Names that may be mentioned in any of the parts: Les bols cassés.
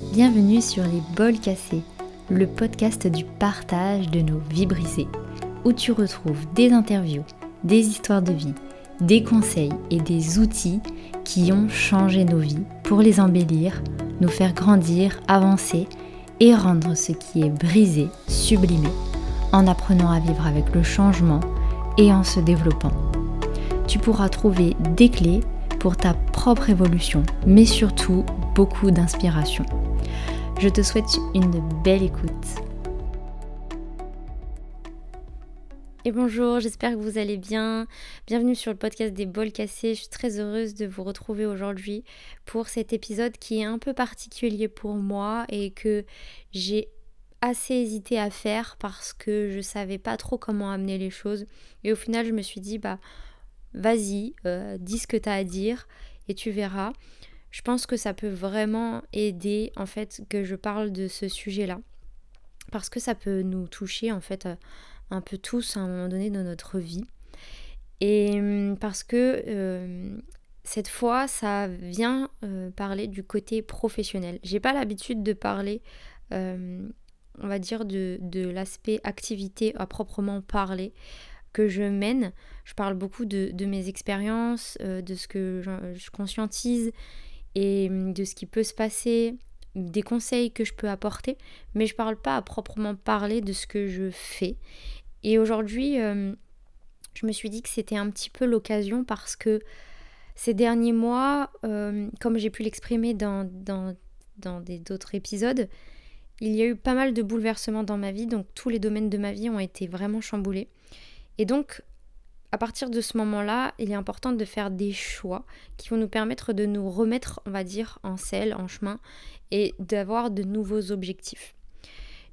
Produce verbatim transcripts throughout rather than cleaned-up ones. Bienvenue sur Les bols cassés, le podcast du partage de nos vies brisées, où tu retrouves des interviews, des histoires de vie, des conseils et des outils qui ont changé nos vies pour les embellir, nous faire grandir, avancer et rendre ce qui est brisé sublimé, en apprenant à vivre avec le changement et en se développant. Tu pourras trouver des clés pour ta propre évolution, mais surtout beaucoup d'inspiration. Je te souhaite une belle écoute. Et bonjour, j'espère que vous allez bien. Bienvenue sur le podcast des bols cassés. Je suis très heureuse de vous retrouver aujourd'hui pour cet épisode qui est un peu particulier pour moi et que j'ai assez hésité à faire parce que je savais pas trop comment amener les choses. Et au final, je me suis dit, bah, vas-y, euh, dis ce que t'as à dire et tu verras. Je pense que ça peut vraiment aider en fait que je parle de ce sujet-là, parce que ça peut nous toucher en fait un peu tous à un moment donné de notre vie, et parce que euh, cette fois ça vient euh, parler du côté professionnel. J'ai pas l'habitude de parler, euh, on va dire de, de l'aspect activité à proprement parler que je mène. Je parle beaucoup de, de mes expériences, euh, de ce que je, je conscientise et de ce qui peut se passer, des conseils que je peux apporter, mais je parle pas à proprement parler de ce que je fais. Et aujourd'hui, euh, je me suis dit que c'était un petit peu l'occasion, parce que ces derniers mois, euh, comme j'ai pu l'exprimer dans, dans, dans des, d'autres épisodes, il y a eu pas mal de bouleversements dans ma vie, donc tous les domaines de ma vie ont été vraiment chamboulés. Et donc, à partir de ce moment-là, il est important de faire des choix qui vont nous permettre de nous remettre, on va dire, en selle, en chemin, et d'avoir de nouveaux objectifs.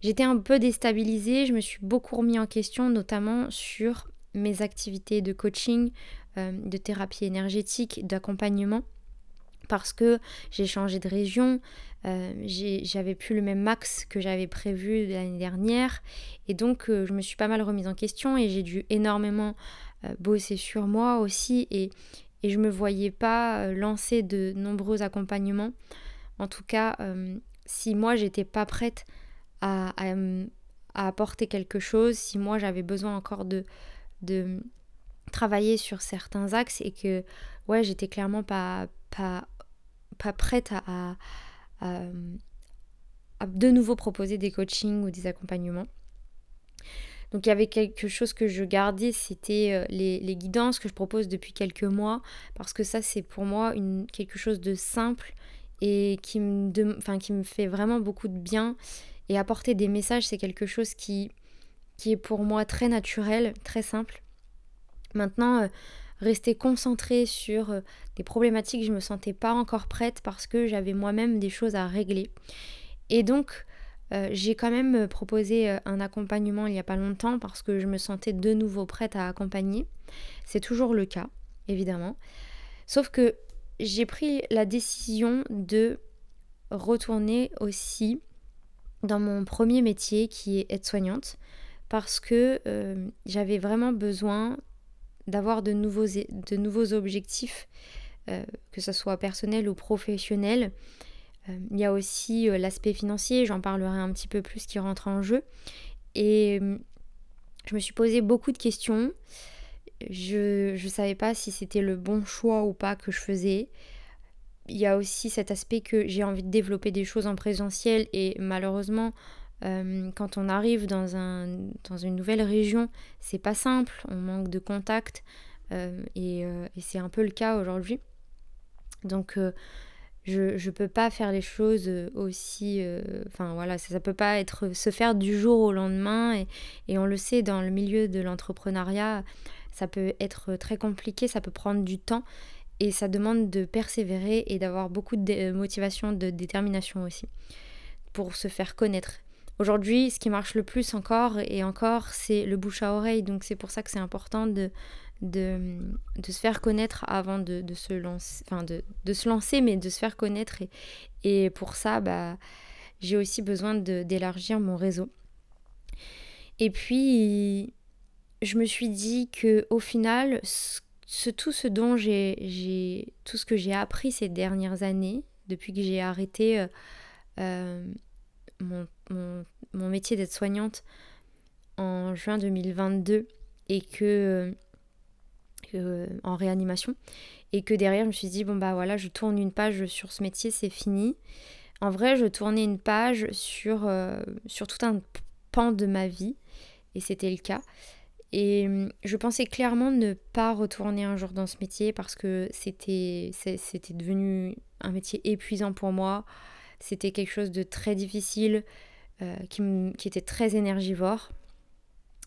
J'étais un peu déstabilisée, je me suis beaucoup remis en question, notamment sur mes activités de coaching, euh, de thérapie énergétique, d'accompagnement, parce que j'ai changé de région, euh, j'ai, j'avais plus le même axe que j'avais prévu l'année dernière, et donc euh, je me suis pas mal remise en question et j'ai dû énormément euh, bosser sur moi aussi, et, et je me voyais pas lancer de nombreux accompagnements, en tout cas euh, si moi j'étais pas prête à, à, à apporter quelque chose, si moi j'avais besoin encore de, de travailler sur certains axes, et que ouais, j'étais clairement pas pas pas prête à, à, à de nouveau proposer des coachings ou des accompagnements. Donc il y avait quelque chose que je gardais, c'était les, les guidances que je propose depuis quelques mois, parce que ça c'est pour moi une, quelque chose de simple et qui me, de, enfin, qui me fait vraiment beaucoup de bien, et apporter des messages c'est quelque chose qui, qui est pour moi très naturel, très simple. Maintenant, rester concentrée sur des problématiques, je me sentais pas encore prête parce que j'avais moi-même des choses à régler. Et donc euh, j'ai quand même proposé un accompagnement il y a pas longtemps, parce que je me sentais de nouveau prête à accompagner. C'est toujours le cas, évidemment. Sauf que j'ai pris la décision de retourner aussi dans mon premier métier qui est aide-soignante, parce que euh, j'avais vraiment besoin d'avoir de nouveaux, de nouveaux objectifs, euh, que ce soit personnel ou professionnel. Euh, il y a aussi euh, l'aspect financier, j'en parlerai un petit peu plus, qui rentre en jeu. Et euh, je me suis posé beaucoup de questions. Je ne savais pas si c'était le bon choix ou pas que je faisais. Il y a aussi cet aspect que j'ai envie de développer des choses en présentiel, et malheureusement, quand on arrive dans, un, dans une nouvelle région, c'est pas simple, on manque de contact, euh, et, euh, et c'est un peu le cas aujourd'hui. Donc euh, je, je peux pas faire les choses aussi, euh, enfin voilà, ça, ça peut pas être se faire du jour au lendemain, et, et on le sait, dans le milieu de l'entrepreneuriat, ça peut être très compliqué, ça peut prendre du temps, et ça demande de persévérer et d'avoir beaucoup de motivation, de détermination aussi, pour se faire connaître. Aujourd'hui, ce qui marche le plus encore et encore, c'est le bouche à oreille. Donc c'est pour ça que c'est important de, de, de se faire connaître avant de, de se lancer, enfin de, de se lancer, mais de se faire connaître. Et, et pour ça, bah, j'ai aussi besoin de, d'élargir mon réseau. Et puis, je me suis dit que au final, ce, ce, tout ce dont j'ai, j'ai, tout ce que j'ai appris ces dernières années, depuis que j'ai arrêté euh, euh, mon, mon, mon métier d'être soignante en juin deux mille vingt-deux et que euh, en réanimation, et que derrière je me suis dit bon bah voilà, je tourne une page sur ce métier, c'est fini. En vrai, je tournais une page sur, euh, sur tout un pan de ma vie, et c'était le cas. Et je pensais clairement ne pas retourner un jour dans ce métier parce que c'était, c'était devenu un métier épuisant pour moi. C'était quelque chose de très difficile, euh, qui, m- qui était très énergivore.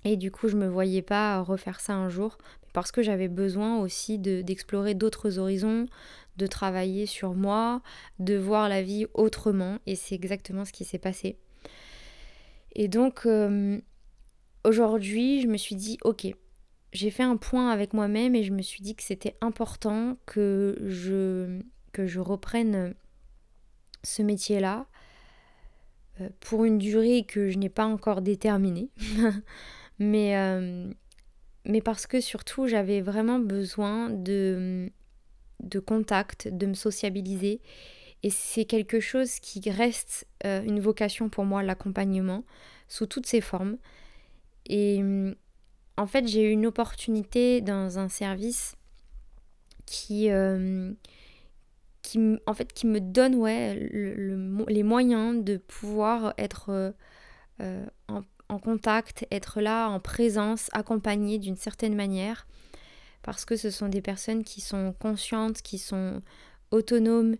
Et du coup, je ne me voyais pas refaire ça un jour parce que j'avais besoin aussi de, d'explorer d'autres horizons, de travailler sur moi, de voir la vie autrement. Et c'est exactement ce qui s'est passé. Et donc... Euh, Aujourd'hui, je me suis dit, ok, j'ai fait un point avec moi-même et je me suis dit que c'était important que je, que je reprenne ce métier-là pour une durée que je n'ai pas encore déterminée. mais, euh, mais parce que surtout, j'avais vraiment besoin de, de contact, de me sociabiliser. Et c'est quelque chose qui reste euh, une vocation pour moi, l'accompagnement, sous toutes ses formes. Et en fait, j'ai eu une opportunité dans un service qui, euh, qui, en fait, qui me donne ouais, le, le, les moyens de pouvoir être euh, en, en contact, être là, en présence, accompagnée d'une certaine manière. Parce que ce sont des personnes qui sont conscientes, qui sont autonomes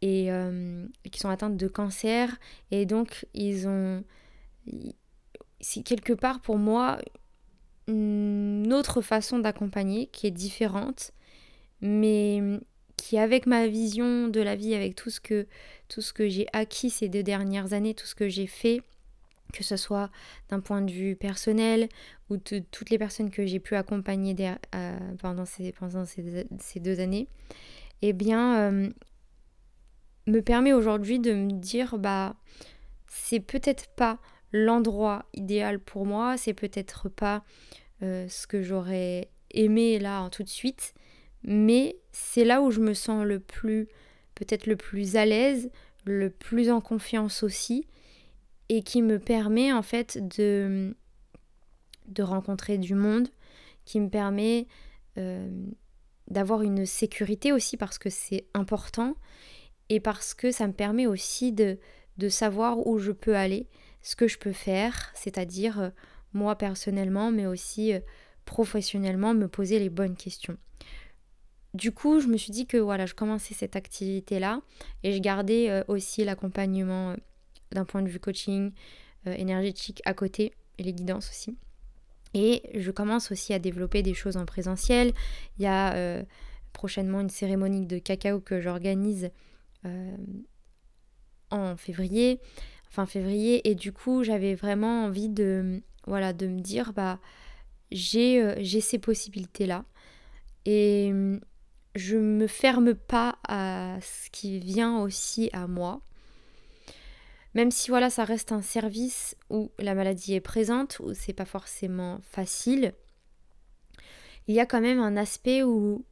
et euh, qui sont atteintes de cancer. Et donc, ils ont... C'est quelque part pour moi une autre façon d'accompagner qui est différente, mais qui avec ma vision de la vie, avec tout ce que, tout ce que j'ai acquis ces deux dernières années, tout ce que j'ai fait, que ce soit d'un point de vue personnel ou de toutes les personnes que j'ai pu accompagner der, euh, pendant, ces, pendant ces, ces deux années, eh bien euh, me permet aujourd'hui de me dire bah c'est peut-être pas l'endroit idéal pour moi, c'est peut-être pas euh, ce que j'aurais aimé là tout de suite, mais c'est là où je me sens le plus, peut-être le plus à l'aise, le plus en confiance aussi, et qui me permet en fait de, de rencontrer du monde, qui me permet euh, d'avoir une sécurité aussi parce que c'est important, et parce que ça me permet aussi de, de savoir où je peux aller, ce que je peux faire, c'est-à-dire moi personnellement, mais aussi professionnellement, me poser les bonnes questions. Du coup, je me suis dit que voilà, je commençais cette activité-là et je gardais aussi l'accompagnement d'un point de vue coaching, euh, énergétique à côté, et les guidances aussi. Et je commence aussi à développer des choses en présentiel. Il y a euh, prochainement une cérémonie de cacao que j'organise euh, en février. Fin février, et du coup j'avais vraiment envie de, voilà, de me dire bah j'ai, euh, j'ai ces possibilités là et je me ferme pas à ce qui vient aussi à moi, même si voilà ça reste un service où la maladie est présente, où c'est pas forcément facile. Il y a quand même un aspect où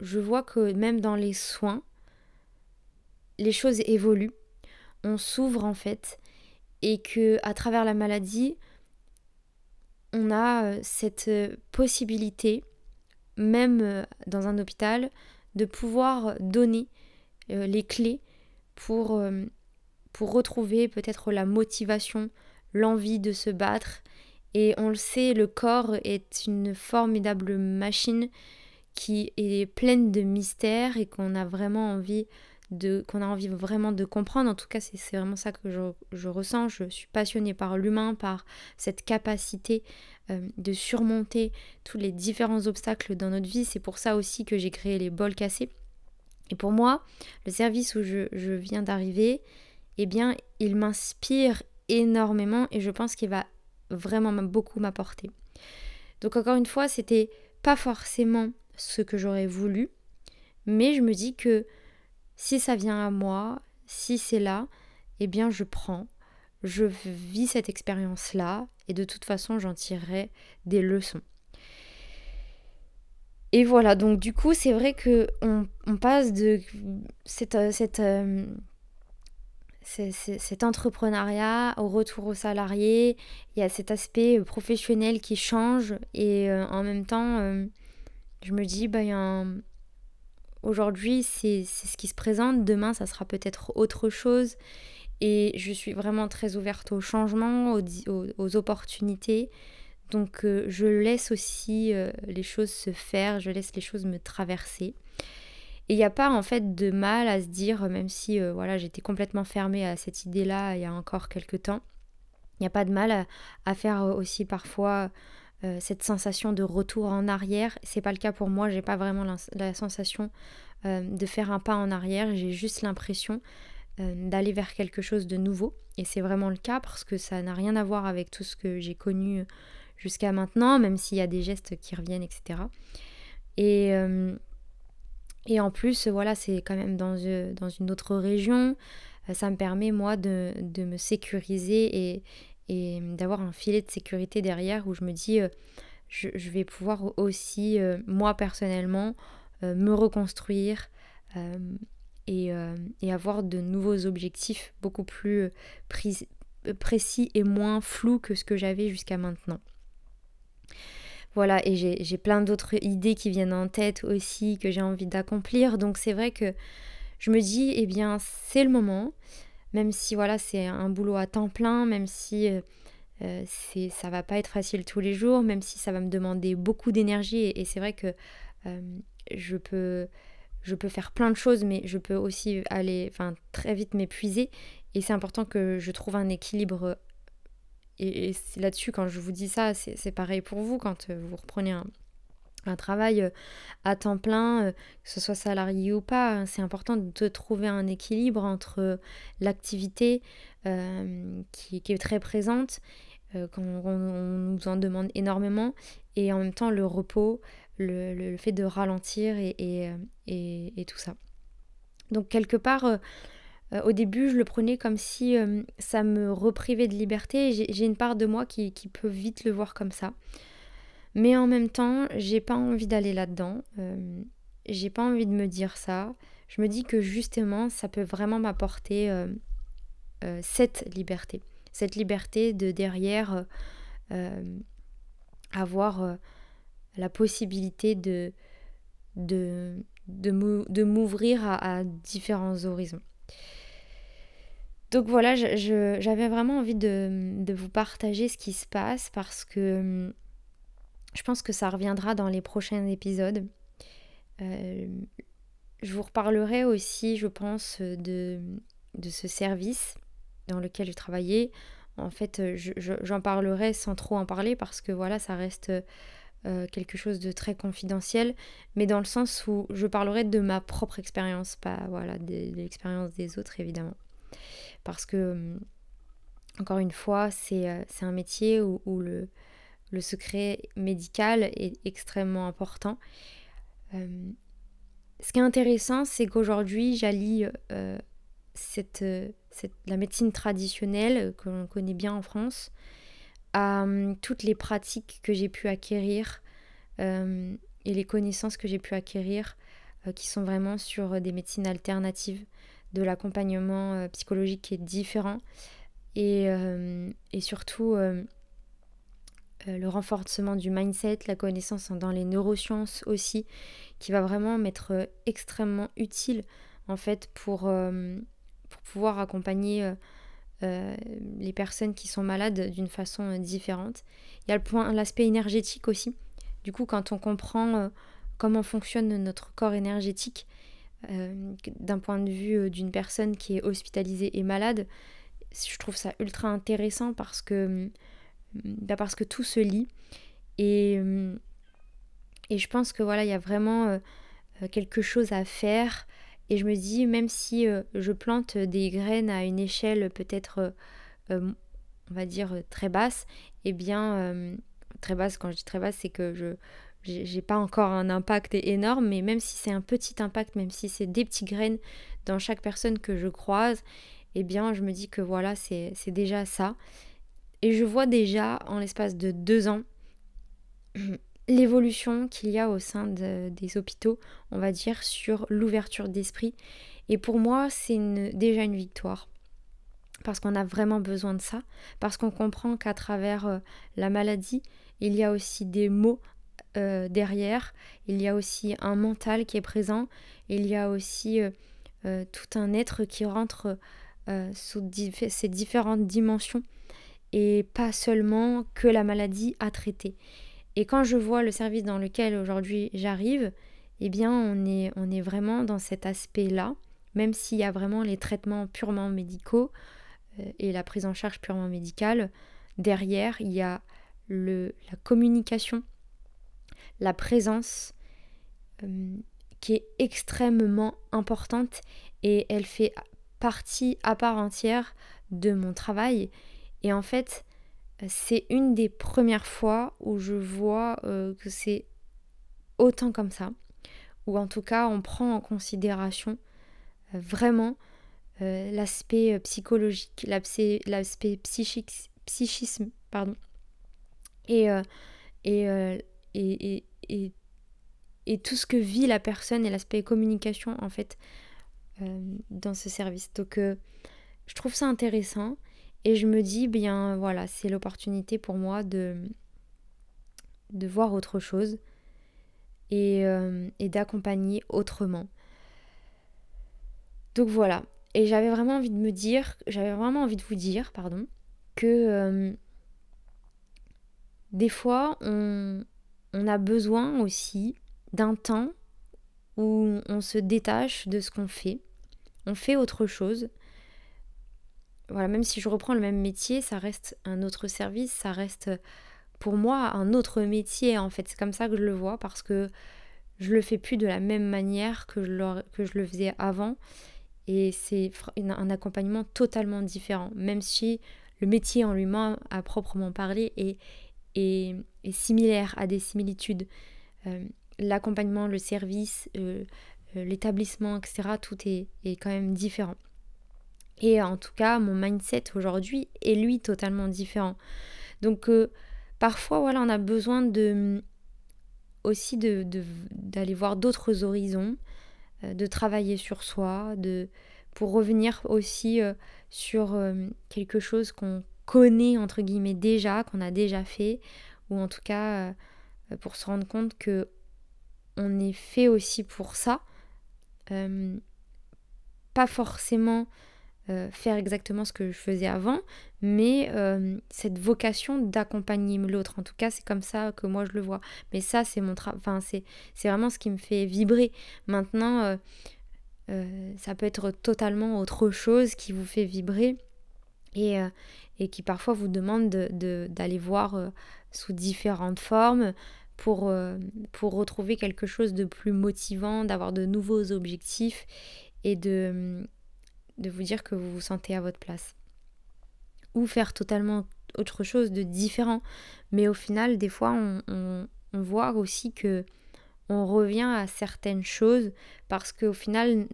je vois que même dans les soins les choses évoluent, on s'ouvre en fait. Et que à travers la maladie, on a cette possibilité, même dans un hôpital, de pouvoir donner euh, les clés pour, euh, pour retrouver peut-être la motivation, l'envie de se battre. Et on le sait, le corps est une formidable machine qui est pleine de mystères et qu'on a vraiment envie... De, qu'on a envie vraiment de comprendre. En tout cas c'est, c'est vraiment ça que je, je ressens. Je suis passionnée par l'humain, par cette capacité euh, de surmonter tous les différents obstacles dans notre vie. C'est pour ça aussi que j'ai créé les bols cassés. Et pour moi, le service où je, je viens d'arriver, eh bien il m'inspire énormément et je pense qu'il va vraiment beaucoup m'apporter. Donc encore une fois, c'était pas forcément ce que j'aurais voulu, mais je me dis que si ça vient à moi, si c'est là, eh bien je prends, je vis cette expérience-là et de toute façon j'en tirerai des leçons. Et voilà, donc du coup c'est vrai qu'on on passe de cette, cette, c'est, c'est, cet entrepreneuriat, au retour aux salariés, il y a cet aspect professionnel qui change et euh, en même temps, euh, je me dis, bah, y a un... aujourd'hui c'est, c'est ce qui se présente, demain ça sera peut-être autre chose et je suis vraiment très ouverte aux changements, aux, aux, aux opportunités. Donc euh, je laisse aussi euh, les choses se faire, je laisse les choses me traverser. Et il n'y a pas en fait de mal à se dire, même si euh, voilà, j'étais complètement fermée à cette idée-là il y a encore quelques temps, il n'y a pas de mal à, à faire aussi parfois euh, cette sensation de retour en arrière. C'est pas le cas pour moi, j'ai pas vraiment la, la sensation euh, de faire un pas en arrière, j'ai juste l'impression euh, d'aller vers quelque chose de nouveau. Et c'est vraiment le cas parce que ça n'a rien à voir avec tout ce que j'ai connu jusqu'à maintenant, même s'il y a des gestes qui reviennent, et cetera. Et, euh, et en plus, voilà, c'est quand même dans, euh, dans une autre région. Ça me permet, moi, de, de me sécuriser et, et d'avoir un filet de sécurité derrière où je me dis, euh, je, je vais pouvoir aussi, euh, moi, personnellement, euh, me reconstruire euh, et, euh, et avoir de nouveaux objectifs beaucoup plus pris, précis et moins flous que ce que j'avais jusqu'à maintenant. Voilà, et j'ai, j'ai plein d'autres idées qui viennent en tête aussi, que j'ai envie d'accomplir. Donc c'est vrai que je me dis, eh bien, c'est le moment. Même si, voilà, c'est un boulot à temps plein, même si euh, c'est, ça va pas être facile tous les jours, même si ça va me demander beaucoup d'énergie. Et, et c'est vrai que euh, je peux, je peux faire plein de choses, mais je peux aussi aller, enfin, très vite m'épuiser. Et c'est important que je trouve un équilibre. Et là-dessus, quand je vous dis ça, c'est, c'est pareil pour vous. Quand vous reprenez un, un travail à temps plein, que ce soit salarié ou pas, c'est important de trouver un équilibre entre l'activité euh, qui, qui est très présente, euh, quand on, on nous en demande énormément, et en même temps le repos, le, le fait de ralentir et, et, et, et tout ça. Donc quelque part... Euh, Au début, je le prenais comme si euh, ça me reprivait de liberté. J'ai, j'ai une part de moi qui, qui peut vite le voir comme ça. Mais en même temps, j'ai pas envie d'aller là-dedans. Euh, j'ai pas envie de me dire ça. Je me dis que justement, ça peut vraiment m'apporter euh, euh, cette liberté. Cette liberté de derrière euh, avoir euh, la possibilité de, de, de, mou- de m'ouvrir à, à différents horizons. Donc voilà, je, je, j'avais vraiment envie de, de vous partager ce qui se passe parce que je pense que ça reviendra dans les prochains épisodes. Euh, je vous reparlerai aussi, je pense, de, de ce service dans lequel je travaillais. En fait, je, je, j'en parlerai sans trop en parler parce que voilà, ça reste euh, quelque chose de très confidentiel, mais dans le sens où je parlerai de ma propre expérience, pas voilà, de, de l'expérience des autres évidemment. Parce que, encore une fois, c'est, c'est un métier où, où le, le secret médical est extrêmement important. Euh, ce qui est intéressant, c'est qu'aujourd'hui, j'allie euh, cette, cette, la médecine traditionnelle que l'on connaît bien en France à euh, toutes les pratiques que j'ai pu acquérir euh, et les connaissances que j'ai pu acquérir euh, qui sont vraiment sur des médecines alternatives, de l'accompagnement euh, psychologique qui est différent et, euh, et surtout euh, euh, le renforcement du mindset, la connaissance dans les neurosciences aussi, qui va vraiment m'être euh, extrêmement utile en fait pour, euh, pour pouvoir accompagner euh, euh, les personnes qui sont malades d'une façon euh, différente. Il y a le point, l'aspect énergétique aussi. Du coup, quand on comprend euh, comment fonctionne notre corps énergétique, Euh, d'un point de vue euh, d'une personne qui est hospitalisée et malade, je trouve ça ultra intéressant parce que, bah parce que tout se lie et, et je pense que voilà, il y a vraiment euh, quelque chose à faire et je me dis, même si euh, je plante des graines à une échelle peut-être euh, on va dire très basse, et eh bien euh, très basse, quand je dis très basse c'est que je j'ai pas encore un impact énorme, mais même si c'est un petit impact, même si c'est des petites graines dans chaque personne que je croise, eh bien je me dis que voilà, c'est, c'est déjà ça. Et je vois déjà en l'espace de deux ans l'évolution qu'il y a au sein de, des hôpitaux, on va dire, sur l'ouverture d'esprit. Et pour moi, c'est une, déjà une victoire. parce qu'on a vraiment besoin de ça, parce qu'on comprend qu'à travers euh, la maladie, il y a aussi des mots euh, derrière, il y a aussi un mental qui est présent, il y a aussi euh, euh, tout un être qui rentre euh, sous diff- ces différentes dimensions et pas seulement que la maladie à traiter. Et quand je vois le service dans lequel aujourd'hui j'arrive, eh bien on est, on est vraiment dans cet aspect-là, même s'il y a vraiment les traitements purement médicaux euh, et la prise en charge purement médicale, derrière il y a le, la communication, la présence euh, qui est extrêmement importante et elle fait partie à part entière de mon travail. Et en fait, c'est une des premières fois où je vois euh, que c'est autant comme ça, ou en tout cas on prend en considération euh, vraiment euh, l'aspect psychologique, l'aspect, l'aspect psychique, psychisme, pardon, et, euh, et, euh, et, et, et, et tout ce que vit la personne et l'aspect communication en fait euh, dans ce service. Donc euh, je trouve ça intéressant. Et je me dis, bien voilà, c'est l'opportunité pour moi de, de voir autre chose et, euh, et d'accompagner autrement. Donc voilà, et j'avais vraiment envie de me dire, j'avais vraiment envie de vous dire, pardon, que euh, des fois, on, on a besoin aussi d'un temps où on se détache de ce qu'on fait, on fait autre chose. Voilà, même si je reprends le même métier, ça reste un autre service, ça reste pour moi un autre métier en fait. C'est comme ça que je le vois parce que je le fais plus de la même manière que je le, que je le faisais avant et c'est un accompagnement totalement différent. Même si le métier en lui-même, à proprement parler, est, est, est similaire, a des similitudes. Euh, l'accompagnement, le service, euh, l'établissement, et cetera, tout est, est quand même différent. Et en tout cas, mon mindset aujourd'hui est lui totalement différent. Donc euh, parfois, voilà, on a besoin de, aussi de, de, d'aller voir d'autres horizons, euh, de travailler sur soi, de, pour revenir aussi euh, sur euh, quelque chose qu'on connaît, entre guillemets, déjà, qu'on a déjà fait, ou en tout cas, euh, pour se rendre compte que on est fait aussi pour ça. Euh, pas forcément... Euh, faire exactement ce que je faisais avant, mais euh, cette vocation d'accompagner l'autre, en tout cas c'est comme ça que moi je le vois, mais ça c'est mon travail, enfin c'est, c'est vraiment ce qui me fait vibrer. Maintenant euh, euh, ça peut être totalement autre chose qui vous fait vibrer et, euh, et qui parfois vous demande de, de, d'aller voir euh, sous différentes formes pour, euh, pour retrouver quelque chose de plus motivant, d'avoir de nouveaux objectifs et de de vous dire que vous vous sentez à votre place. Ou faire totalement autre chose de différent. Mais au final, des fois, on, on, on voit aussi que on revient à certaines choses parce qu'au final,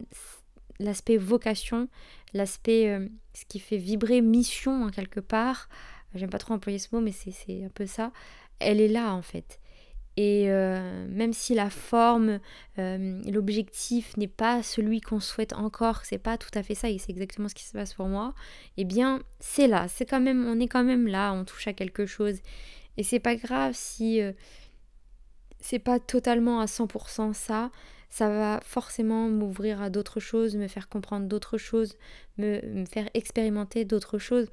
l'aspect vocation, l'aspect euh, ce qui fait vibrer mission en quelque part, j'aime pas trop employer ce mot, mais c'est, c'est un peu ça, elle est là en fait. Et euh, même si la forme, euh, l'objectif n'est pas celui qu'on souhaite encore, c'est pas tout à fait ça et c'est exactement ce qui se passe pour moi, eh bien c'est là, c'est quand même, on est quand même là, on touche à quelque chose. Et c'est pas grave si euh, c'est pas totalement à cent pour cent ça, ça va forcément m'ouvrir à d'autres choses, me faire comprendre d'autres choses, me, me faire expérimenter d'autres choses.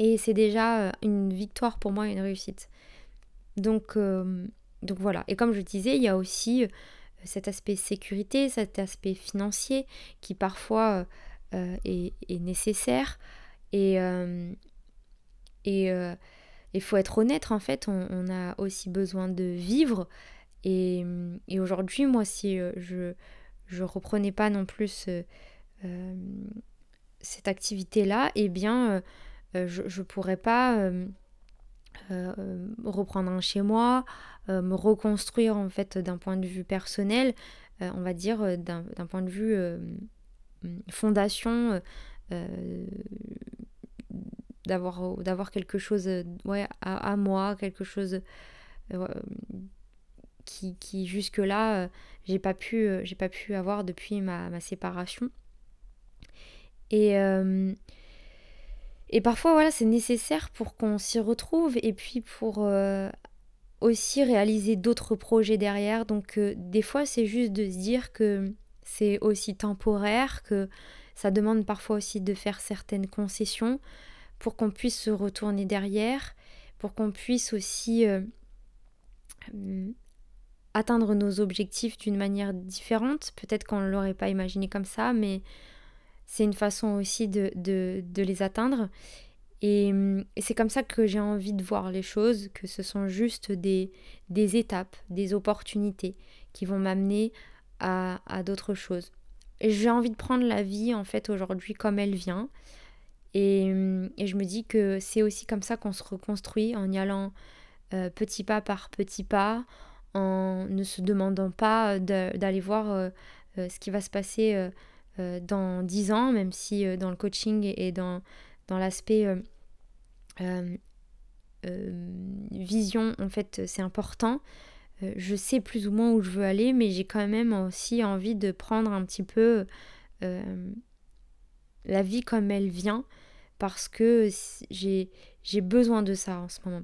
Et c'est déjà une victoire pour moi, une réussite. Donc, euh, donc voilà, et comme je disais, il y a aussi cet aspect sécurité, cet aspect financier qui parfois euh, est, est nécessaire et il euh, et, euh, et faut être honnête en fait, on, on a aussi besoin de vivre et, et aujourd'hui moi si je, je reprenais pas non plus euh, cette activité là, eh bien euh, je, je pourrais pas... Euh, Euh, reprendre un chez moi, euh, me reconstruire en fait d'un point de vue personnel, euh, on va dire d'un, d'un point de vue euh, fondation, euh, d'avoir, d'avoir quelque chose ouais, à, à moi, quelque chose euh, qui, qui jusque-là euh, j'ai pas pu, euh, j'ai pas pu avoir depuis ma, ma séparation. Et... Euh, Et parfois, voilà, c'est nécessaire pour qu'on s'y retrouve et puis pour euh, aussi réaliser d'autres projets derrière. Donc, euh, des fois, c'est juste de se dire que c'est aussi temporaire, que ça demande parfois aussi de faire certaines concessions pour qu'on puisse se retourner derrière, pour qu'on puisse aussi euh, atteindre nos objectifs d'une manière différente. Peut-être qu'on ne l'aurait pas imaginé comme ça, mais c'est une façon aussi de, de, de les atteindre. Et, et c'est comme ça que j'ai envie de voir les choses, que ce sont juste des, des étapes, des opportunités qui vont m'amener à, à d'autres choses. Et j'ai envie de prendre la vie en fait aujourd'hui comme elle vient. Et, et je me dis que c'est aussi comme ça qu'on se reconstruit, en y allant euh, petit pas par petit pas, en ne se demandant pas de, d'aller voir euh, euh, ce qui va se passer euh, euh, dans dix ans, même si euh, dans le coaching et dans, dans l'aspect euh, euh, euh, vision, en fait, c'est important. Euh, je sais plus ou moins où je veux aller, mais j'ai quand même aussi envie de prendre un petit peu euh, la vie comme elle vient, parce que j'ai, j'ai besoin de ça en ce moment.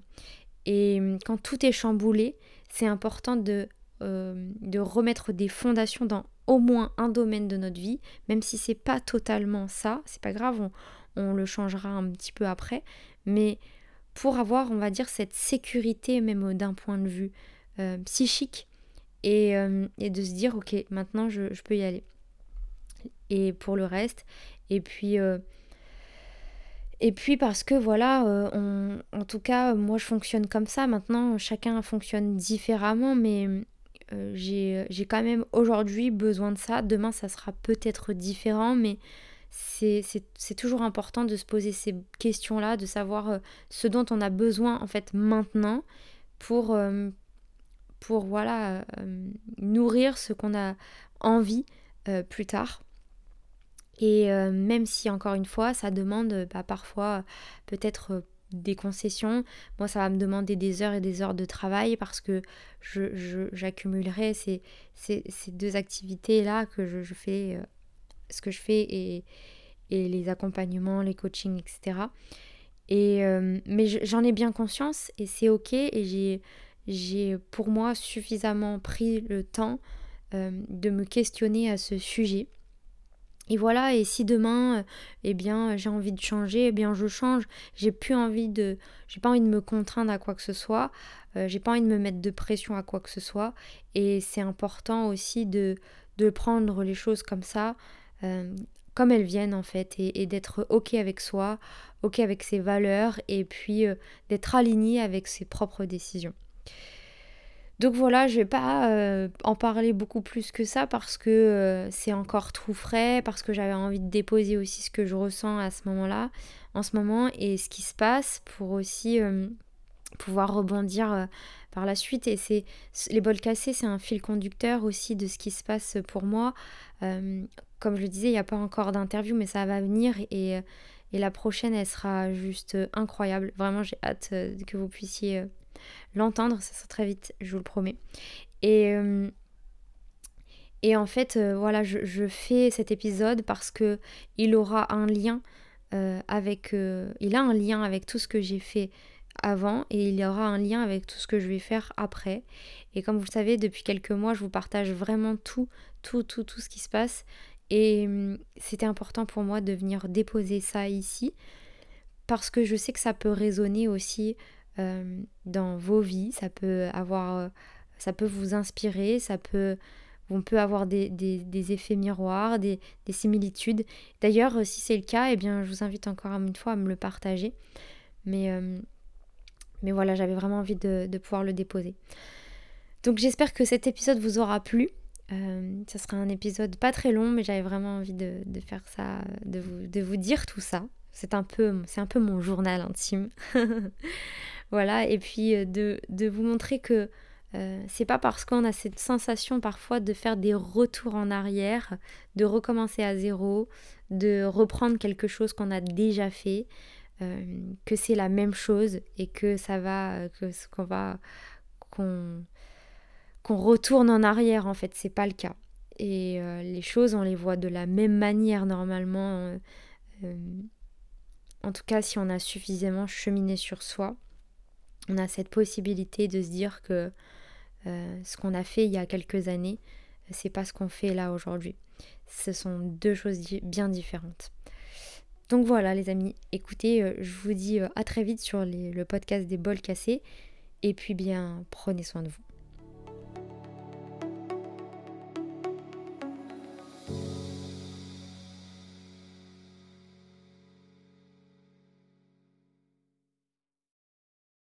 Et quand tout est chamboulé, c'est important de, euh, de remettre des fondations dans au moins un domaine de notre vie, même si c'est pas totalement ça, c'est pas grave, on, on le changera un petit peu après, mais pour avoir, on va dire, cette sécurité même d'un point de vue euh, psychique, et, euh, et de se dire, ok, maintenant je, je peux y aller. Et pour le reste, et puis... Euh, Et puis parce que voilà, euh, on, en tout cas, moi je fonctionne comme ça. Maintenant, chacun fonctionne différemment, mais euh, j'ai, j'ai quand même aujourd'hui besoin de ça. Demain, ça sera peut-être différent, mais c'est, c'est, c'est toujours important de se poser ces questions-là, de savoir euh, ce dont on a besoin en fait maintenant pour, euh, pour voilà, euh, nourrir ce qu'on a envie euh, plus tard. Et euh, même si, encore une fois, ça demande bah, parfois peut-être euh, des concessions, moi ça va me demander des heures et des heures de travail, parce que je, je, j'accumulerai ces, ces, ces deux activités-là que je, je fais, euh, ce que je fais et, et les accompagnements, les coachings, et cetera. Et, euh, mais j'en ai bien conscience et c'est ok, et j'ai, j'ai pour moi suffisamment pris le temps euh, de me questionner à ce sujet. Et voilà, et si demain, eh bien, j'ai envie de changer, eh bien, je change. J'ai plus envie de, j'ai pas envie de me contraindre à quoi que ce soit. Euh, j'ai pas envie de me mettre de pression à quoi que ce soit. Et c'est important aussi de, de prendre les choses comme ça, euh, comme elles viennent en fait, et, et d'être ok avec soi, ok avec ses valeurs, et puis euh, d'être aligné avec ses propres décisions. Donc voilà, je vais pas euh, en parler beaucoup plus que ça, parce que euh, c'est encore tout frais, parce que j'avais envie de déposer aussi ce que je ressens à ce moment-là, en ce moment, et ce qui se passe pour aussi euh, pouvoir rebondir euh, par la suite. Et c'est les bols cassés, c'est un fil conducteur aussi de ce qui se passe pour moi. Euh, comme je le disais, il n'y a pas encore d'interview, mais ça va venir, et, et la prochaine, elle sera juste incroyable. Vraiment, j'ai hâte euh, que vous puissiez... Euh, l'entendre, ça sort très vite, je vous le promets. Et, et en fait, euh, voilà, je, je fais cet épisode parce que il aura un lien euh, avec, euh, il a un lien avec tout ce que j'ai fait avant, et il aura un lien avec tout ce que je vais faire après. Et comme vous le savez, depuis quelques mois, je vous partage vraiment tout, tout, tout, tout ce qui se passe. Et euh, c'était important pour moi de venir déposer ça ici, parce que je sais que ça peut résonner aussi dans vos vies, ça peut avoir, ça peut vous inspirer, ça peut, on peut avoir des, des, des effets miroirs, des, des similitudes. D'ailleurs, si c'est le cas, eh bien, je vous invite encore une fois à me le partager. Mais, euh, mais voilà, j'avais vraiment envie de, de pouvoir le déposer. Donc j'espère que cet épisode vous aura plu. Euh, ça sera un épisode pas très long, mais j'avais vraiment envie de, de faire ça, de vous, de vous dire tout ça. C'est un peu, c'est un peu mon journal intime. Voilà, et puis de, de vous montrer que euh, c'est pas parce qu'on a cette sensation parfois de faire des retours en arrière, de recommencer à zéro, de reprendre quelque chose qu'on a déjà fait, euh, que c'est la même chose et que ça va, que ce qu'on va, qu'on, qu'on retourne en arrière en fait, c'est pas le cas. Et euh, les choses, on les voit de la même manière normalement. Euh, euh, en tout cas si on a suffisamment cheminé sur soi, on a cette possibilité de se dire que euh, ce qu'on a fait il y a quelques années, c'est pas ce qu'on fait là aujourd'hui. Ce sont deux choses di- bien différentes. Donc voilà les amis, écoutez, euh, je vous dis euh, à très vite sur les, le podcast des bols cassés, et puis bien prenez soin de vous.